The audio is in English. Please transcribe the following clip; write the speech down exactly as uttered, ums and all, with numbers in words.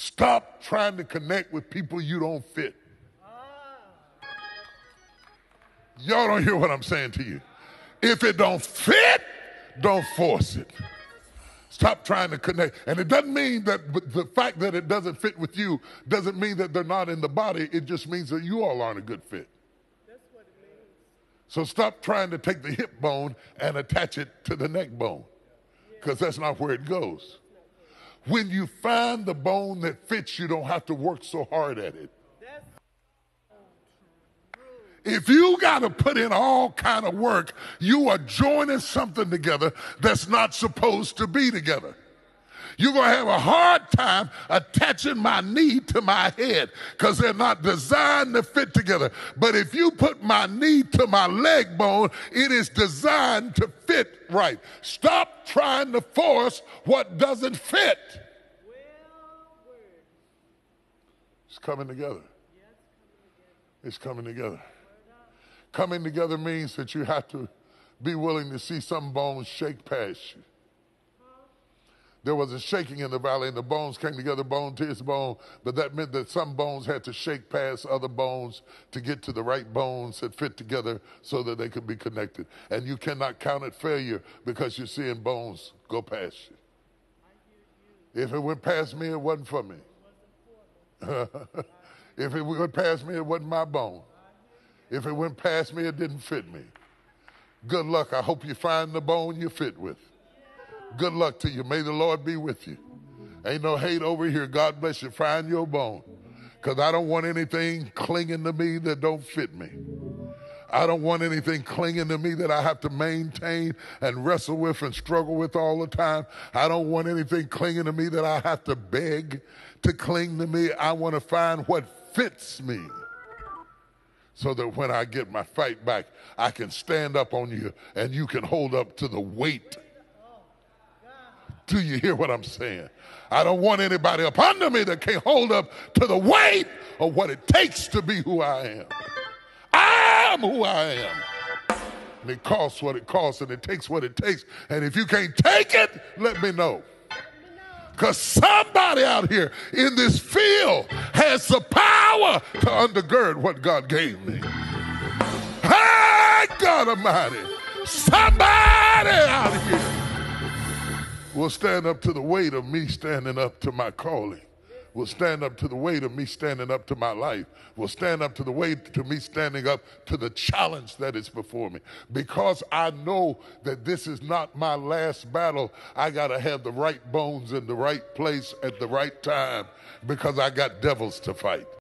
Stop trying to connect with people you don't fit. Y'all don't hear what I'm saying to you. If it don't fit, don't force it. Stop trying to connect. And it doesn't mean that the fact that it doesn't fit with you doesn't mean that they're not in the body. It just means that you all aren't a good fit. That's what it means. So stop trying to take the hip bone and attach it to the neck bone, because that's not where it goes. When you find the bone that fits, you don't have to work so hard at it. If you got to put in all kind of work, you are joining something together that's not supposed to be together. You're going to have a hard time attaching my knee to my head because they're not designed to fit together. But if you put my knee to my leg bone, it is designed to fit right. Stop trying to force what doesn't fit. It's coming together. It's coming together. Coming together means that you have to be willing to see some bones shake past you. There was a shaking in the valley, and the bones came together, bone to its bone, but that meant that some bones had to shake past other bones to get to the right bones that fit together so that they could be connected. And you cannot count it failure because you're seeing bones go past you. If it went past me, it wasn't for me. If it went past me, it wasn't my bone. If it went past me, it didn't fit me. Good luck. I hope you find the bone you fit with. Good luck to you. May the Lord be with you. Ain't no hate over here. God bless you. Find your bone. Because I don't want anything clinging to me that don't fit me. I don't want anything clinging to me that I have to maintain and wrestle with and struggle with all the time. I don't want anything clinging to me that I have to beg to cling to me. I want to find what fits me, so that when I get my fight back, I can stand up on you and you can hold up to the weight. Do you hear what I'm saying? I don't want anybody up under me that can't hold up to the weight of what it takes to be who I am. I am who I am. And it costs what it costs, and it takes what it takes. And if you can't take it, let me know. Because somebody out here in this field has the power to undergird what God gave me. Hey, God Almighty, somebody out here will stand up to the weight of me standing up to my calling, will stand up to the weight of me standing up to my life, will stand up to the weight to me standing up to the challenge that is before me. Because I know that this is not my last battle, I got to have the right bones in the right place at the right time, because I got devils to fight.